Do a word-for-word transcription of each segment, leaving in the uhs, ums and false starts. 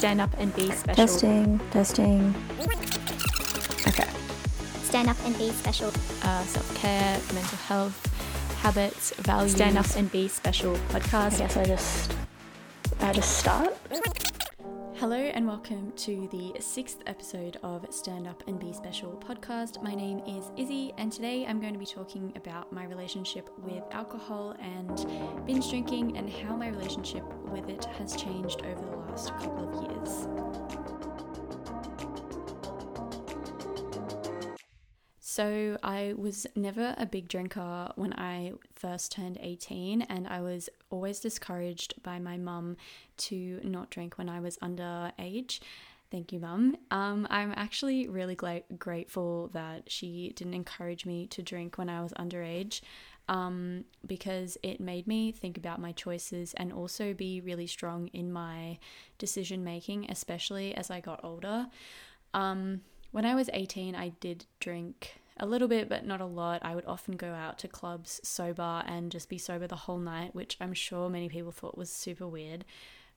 Stand Up and Be Special. Testing, testing. Okay. Stand Up and Be Special. Uh, self-care, mental health, habits, values. Stand Up and Be Special podcast. I guess I just, I just start. Hello and welcome to the sixth episode of Stand Up and Be Special podcast. My name is Izzy and today I'm going to be talking about my relationship with alcohol and binge drinking and how my relationship with it has changed over the last couple of years. So I was never a big drinker when I first turned eighteen, and I was always discouraged by my mum to not drink when I was underage. Thank you, mum. Um, I'm actually really gla- grateful that she didn't encourage me to drink when I was underage, um, because it made me think about my choices and also be really strong in my decision making, especially as I got older. Um, when I was eighteen, I did drink a little bit, but not a lot. I would often go out to clubs sober and just be sober the whole night, which I'm sure many people thought was super weird.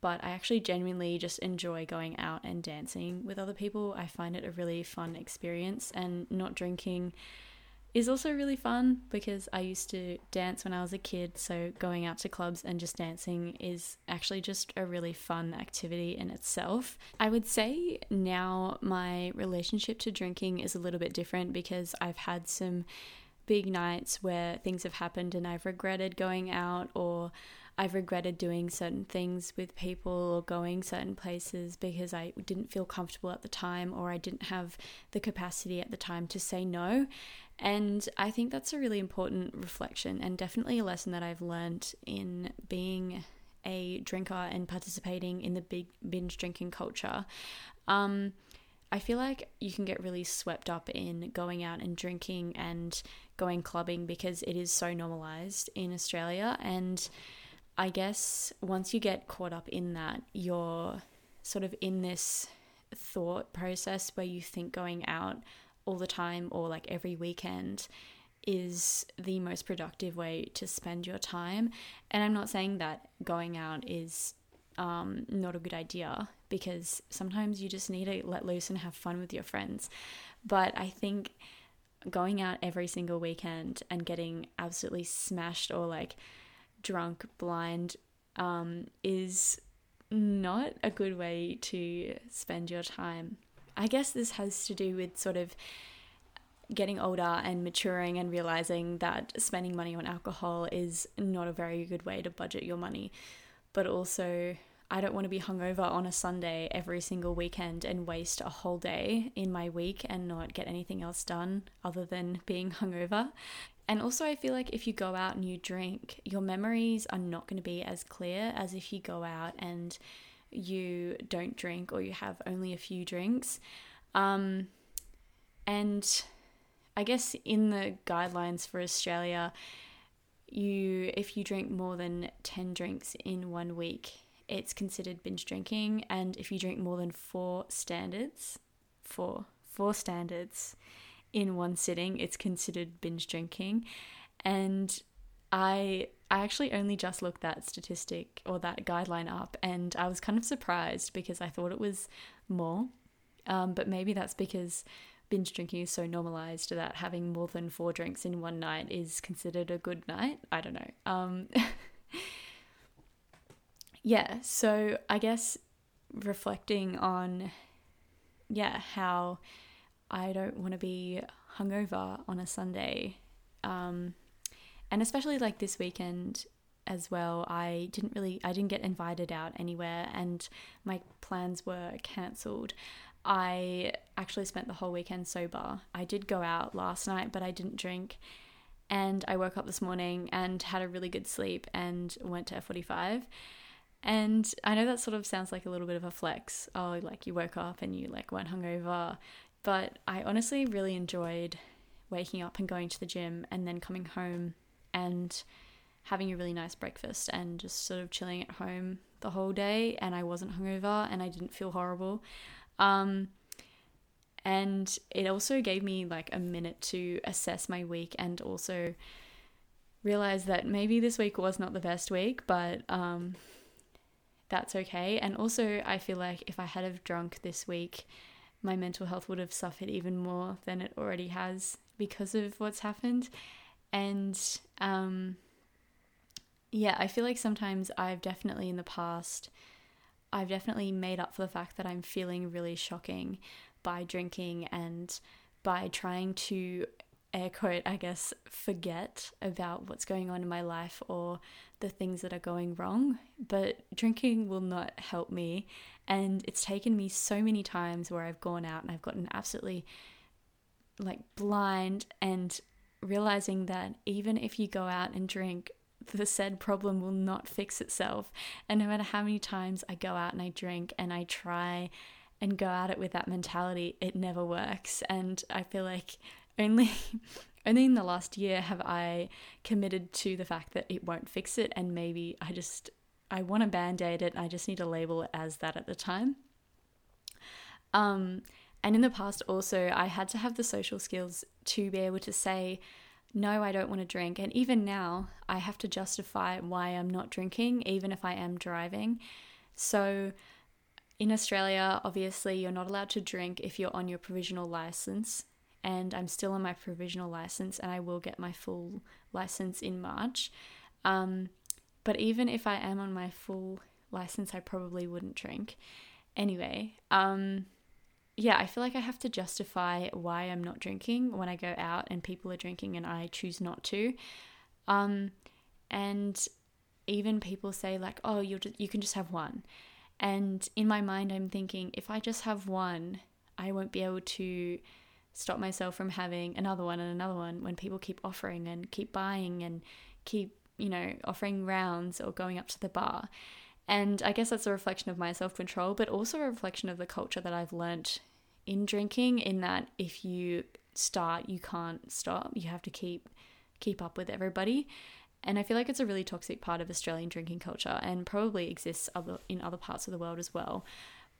But I actually genuinely just enjoy going out and dancing with other people. I find it a really fun experience, and not drinking is also really fun because I used to dance when I was a kid. So going out to clubs and just dancing is actually just a really fun activity in itself. I would say now my relationship to drinking is a little bit different because I've had some big nights where things have happened and I've regretted going out, or I've regretted doing certain things with people or going certain places because I didn't feel comfortable at the time, or I didn't have the capacity at the time to say no. And I think that's a really important reflection and definitely a lesson that I've learned in being a drinker and participating in the big binge drinking culture. Um, I feel like you can get really swept up in going out and drinking and going clubbing because it is so normalized in Australia. And I guess once you get caught up in that, you're sort of in this thought process where you think going out all the time or like every weekend is the most productive way to spend your time. And I'm not saying that going out is um, not a good idea, because sometimes you just need to let loose and have fun with your friends. But I think going out every single weekend and getting absolutely smashed or like drunk blind um, is not a good way to spend your time. I guess this has to do with sort of getting older and maturing and realizing that spending money on alcohol is not a very good way to budget your money. But also, I don't want to be hungover on a Sunday every single weekend and waste a whole day in my week and not get anything else done other than being hungover. And also, I feel like if you go out and you drink, your memories are not going to be as clear as if you go out and you don't drink or you have only a few drinks. Um, and I guess in the guidelines for Australia, you if you drink more than ten drinks in one week, it's considered binge drinking. And if you drink more than four standards, four, four standards in one sitting, it's considered binge drinking. And I... I actually only just looked that statistic or that guideline up, and I was kind of surprised because I thought it was more, um, but maybe that's because binge drinking is so normalized that having more than four drinks in one night is considered a good night. I don't know. Um, yeah, so I guess reflecting on, yeah, how I don't want to be hungover on a Sunday, um, and especially like this weekend as well, I didn't really, I didn't get invited out anywhere and my plans were cancelled. I actually spent the whole weekend sober. I did go out last night, but I didn't drink. And I woke up this morning and had a really good sleep and went to F forty-five. And I know that sort of sounds like a little bit of a flex. Oh, like you woke up and you like weren't hungover. But I honestly really enjoyed waking up and going to the gym and then coming home and having a really nice breakfast and just sort of chilling at home the whole day, and I wasn't hungover and I didn't feel horrible. Um, and it also gave me like a minute to assess my week and also realize that maybe this week was not the best week, but um, that's okay. And also I feel like if I had have drunk this week, my mental health would have suffered even more than it already has because of what's happened. And um, yeah, I feel like sometimes I've definitely in the past, I've definitely made up for the fact that I'm feeling really shocking by drinking and by trying to air quote, I guess, forget about what's going on in my life or the things that are going wrong. But drinking will not help me. And it's taken me so many times where I've gone out and I've gotten absolutely like blind, and realizing that even if you go out and drink, the said problem will not fix itself. And no matter how many times I go out and I drink and I try and go at it with that mentality, it never works. And I feel like Only, only in the last year have I committed to the fact that it won't fix it, and maybe I just, I want to band-aid it, and I just need to label it as that at the time. Um, and in the past also, I had to have the social skills to be able to say, no, I don't want to drink. And even now, I have to justify why I'm not drinking, even if I am driving. So in Australia, obviously, you're not allowed to drink if you're on your provisional license. And I'm still on my provisional license, and I will get my full license in March. Um, but even if I am on my full license, I probably wouldn't drink. Anyway, um, yeah, I feel like I have to justify why I'm not drinking when I go out and people are drinking and I choose not to. Um, and even people say like, oh, you'll just, you can just have one. And in my mind, I'm thinking, if I just have one, I won't be able to stop myself from having another one and another one when people keep offering and keep buying and keep, you know, offering rounds or going up to the bar. And I guess that's a reflection of my self-control, but also a reflection of the culture that I've learnt in drinking, in that if you start, you can't stop. You have to keep keep up with everybody. And I feel like it's a really toxic part of Australian drinking culture, and probably exists other in other parts of the world as well.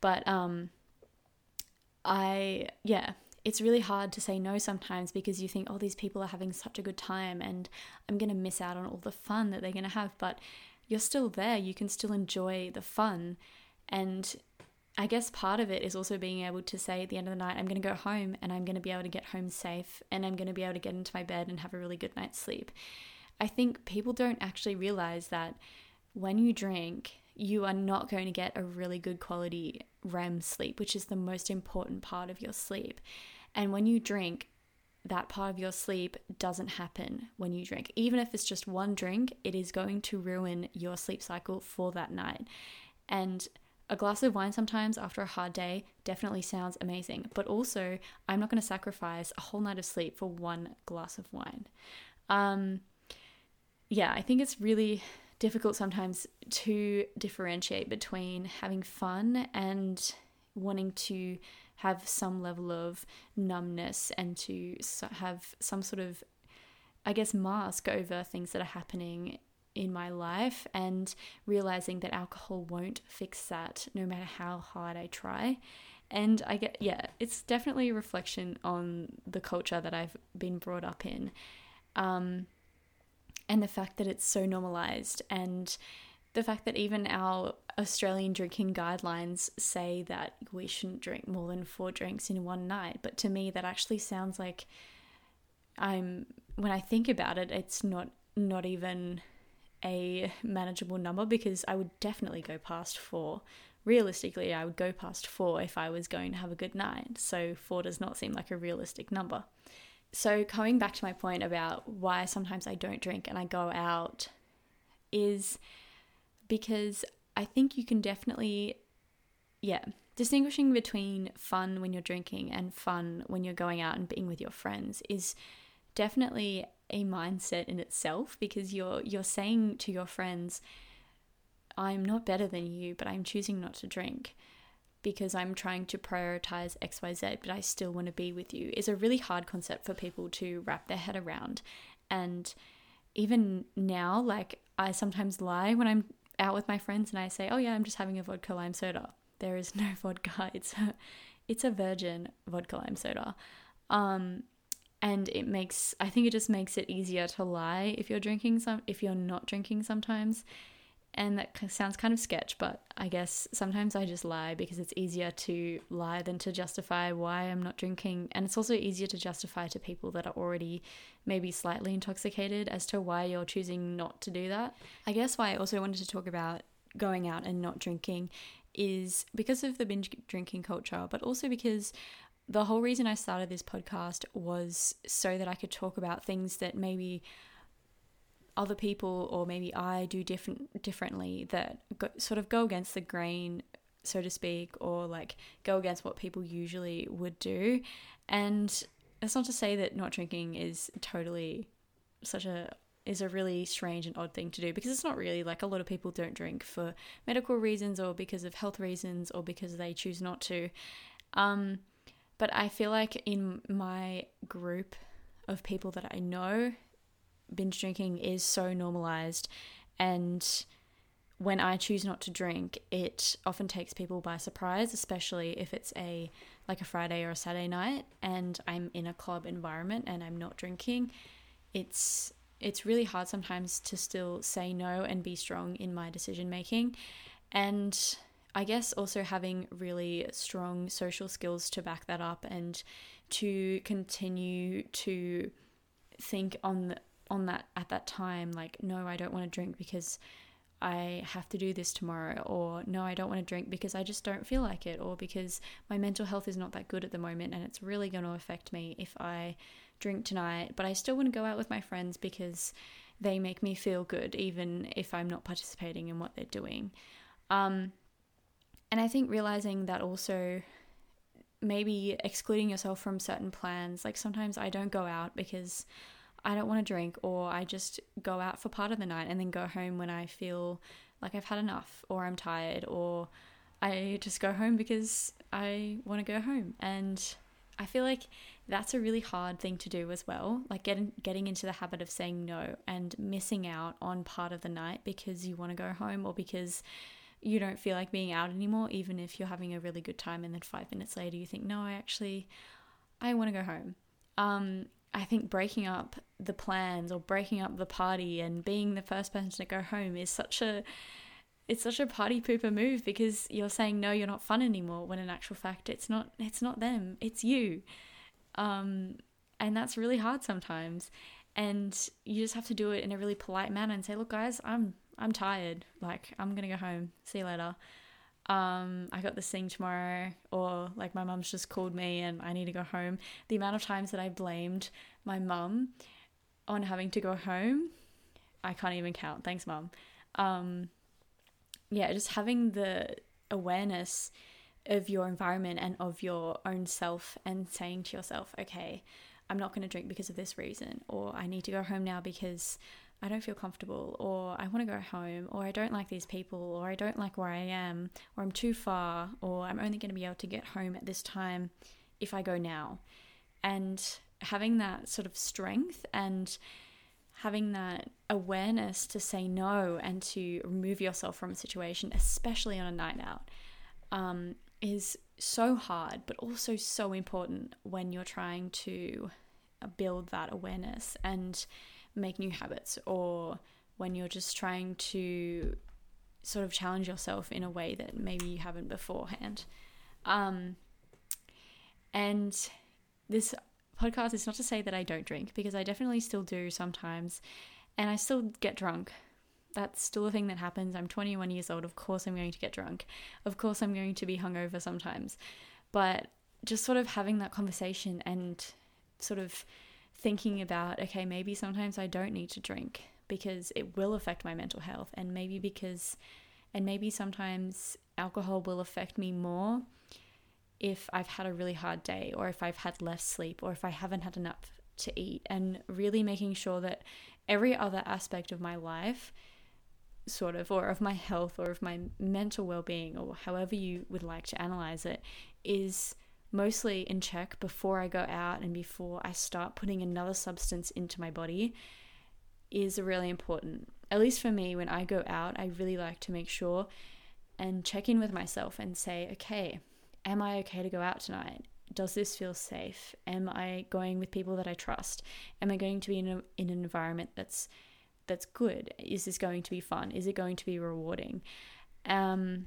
But um, I, yeah... it's really hard to say no sometimes, because you think, oh, these people are having such a good time and I'm going to miss out on all the fun that they're going to have. But you're still there. You can still enjoy the fun. And I guess part of it is also being able to say at the end of the night, I'm going to go home and I'm going to be able to get home safe, and I'm going to be able to get into my bed and have a really good night's sleep. I think people don't actually realize that when you drink, you are not going to get a really good quality R E M sleep, which is the most important part of your sleep. And when you drink, that part of your sleep doesn't happen when you drink. Even if it's just one drink, it is going to ruin your sleep cycle for that night. And a glass of wine sometimes after a hard day definitely sounds amazing. But also, I'm not going to sacrifice a whole night of sleep for one glass of wine. Um, yeah, I think it's really difficult sometimes to differentiate between having fun and wanting to have some level of numbness and to have some sort of, I guess, mask over things that are happening in my life, and realizing that alcohol won't fix that no matter how hard I try. And I get, yeah, it's definitely a reflection on the culture that I've been brought up in. Um, And the fact that it's so normalized, and the fact that even our Australian drinking guidelines say that we shouldn't drink more than four drinks in one night. But to me, that actually sounds like I'm, when I think about it, it's not, not even a manageable number, because I would definitely go past four. Realistically, I would go past four if I was going to have a good night. So four does not seem like a realistic number. So coming back to my point about why sometimes I don't drink and I go out, is because I think you can definitely, yeah, distinguishing between fun when you're drinking and fun when you're going out and being with your friends is definitely a mindset in itself, because you're you're saying to your friends, I'm not better than you, but I'm choosing not to drink, because I'm trying to prioritize X Y Z, but I still want to be with you, is a really hard concept for people to wrap their head around. And even now, like, I sometimes lie when I'm out with my friends and I say, oh yeah, I'm just having a vodka lime soda. There is no vodka. It's a, it's a virgin vodka lime soda. Um, and it makes, I think it just makes it easier to lie if you're drinking some, if you're not drinking sometimes. And that sounds kind of sketch, but I guess sometimes I just lie because it's easier to lie than to justify why I'm not drinking. And it's also easier to justify to people that are already maybe slightly intoxicated as to why you're choosing not to do that. I guess why I also wanted to talk about going out and not drinking is because of the binge drinking culture, but also because the whole reason I started this podcast was so that I could talk about things that maybe other people or maybe I do different differently that go, sort of go against the grain, so to speak, or like go against what people usually would do. And that's not to say that not drinking is totally such a is a really strange and odd thing to do, because it's not really, like, a lot of people don't drink for medical reasons or because of health reasons or because they choose not to. Um, but I feel like in my group of people that I know, binge drinking is so normalized, and when I choose not to drink, it often takes people by surprise, especially if it's a like a Friday or a Saturday night and I'm in a club environment and I'm not drinking. It's it's really hard sometimes to still say no and be strong in my decision making. And I guess also having really strong social skills to back that up and to continue to think on the on that at that time, like, no, I don't want to drink because I have to do this tomorrow, or no, I don't want to drink because I just don't feel like it, or because my mental health is not that good at the moment and it's really going to affect me if I drink tonight, but I still want to go out with my friends because they make me feel good even if I'm not participating in what they're doing. Um, and I think realizing that also maybe excluding yourself from certain plans, like sometimes I don't go out because I don't want to drink, or I just go out for part of the night and then go home when I feel like I've had enough, or I'm tired, or I just go home because I want to go home. And I feel like that's a really hard thing to do as well, like getting getting into the habit of saying no and missing out on part of the night because you want to go home or because you don't feel like being out anymore, even if you're having a really good time, and then five minutes later you think, no, I actually I want to go home. Um, I think breaking up the plans or breaking up the party and being the first person to go home is such a it's such a party pooper move, because you're saying no, you're not fun anymore, when in actual fact it's not it's not them, it's you. Um, and that's really hard sometimes. And you just have to do it in a really polite manner and say, look guys, I'm I'm tired. Like, I'm gonna go home. See you later. Um, I got this thing tomorrow, or like my mum's just called me and I need to go home. The amount of times that I blamed my mum on having to go home, I can't even count. Thanks, mum. Um, yeah, just having the awareness of your environment and of your own self and saying to yourself, okay, I'm not going to drink because of this reason, or I need to go home now because I don't feel comfortable, or I want to go home, or I don't like these people, or I don't like where I am, or I'm too far, or I'm only going to be able to get home at this time if I go now. And having that sort of strength and having that awareness to say no and to remove yourself from a situation, especially on a night out, um, is so hard, but also so important when you're trying to build that awareness and make new habits, or when you're just trying to sort of challenge yourself in a way that maybe you haven't beforehand. Um, and this podcast is not to say that I don't drink, because I definitely still do sometimes, and I still get drunk. That's still a thing that happens. I'm twenty-one years old. Of course I'm going to get drunk. Of course I'm going to be hungover sometimes. But just sort of having that conversation and sort of thinking about, okay, maybe sometimes I don't need to drink because it will affect my mental health, and maybe because and maybe sometimes alcohol will affect me more if I've had a really hard day, or if I've had less sleep, or if I haven't had enough to eat, and really making sure that every other aspect of my life, sort of, or of my health, or of my mental well-being, or however you would like to analyze it, is mostly in check before I go out and before I start putting another substance into my body, is really important. At least for me, when I go out, I really like to make sure and check in with myself and say, okay, am I okay to go out tonight? Does this feel safe? Am I going with people that I trust? Am I going to be in, a, in an environment that's that's good? Is this going to be fun? Is it going to be rewarding? Um,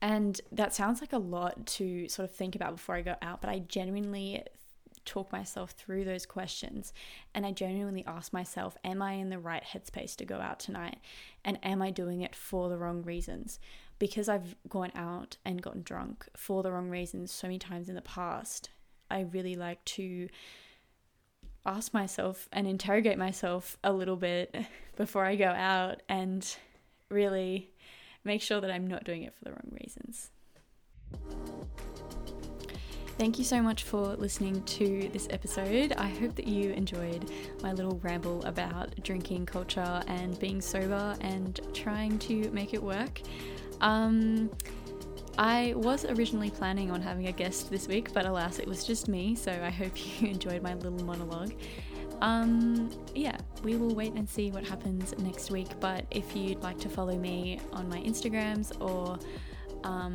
and that sounds like a lot to sort of think about before I go out, but I genuinely talk myself through those questions, and I genuinely ask myself, am I in the right headspace to go out tonight, and am I doing it for the wrong reasons? Because I've gone out and gotten drunk for the wrong reasons so many times in the past, I really like to ask myself and interrogate myself a little bit before I go out and really make sure that I'm not doing it for the wrong reasons. Thank you so much for listening to this episode. I hope that you enjoyed my little ramble about drinking culture and being sober and trying to make it work. Um, I was originally planning on having a guest this week, but alas, it was just me, so I hope you enjoyed my little monologue. Um, yeah, we will wait and see what happens next week, but if you'd like to follow me on my Instagrams, or Um,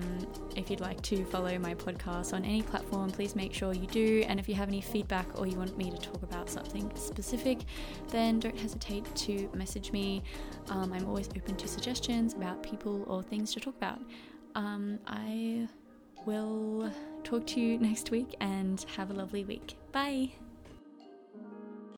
if you'd like to follow my podcast on any platform, please make sure you do. And if you have any feedback or you want me to talk about something specific, then don't hesitate to message me. Um, I'm always open to suggestions about people or things to talk about. Um, I will talk to you next week, and have a lovely week. Bye.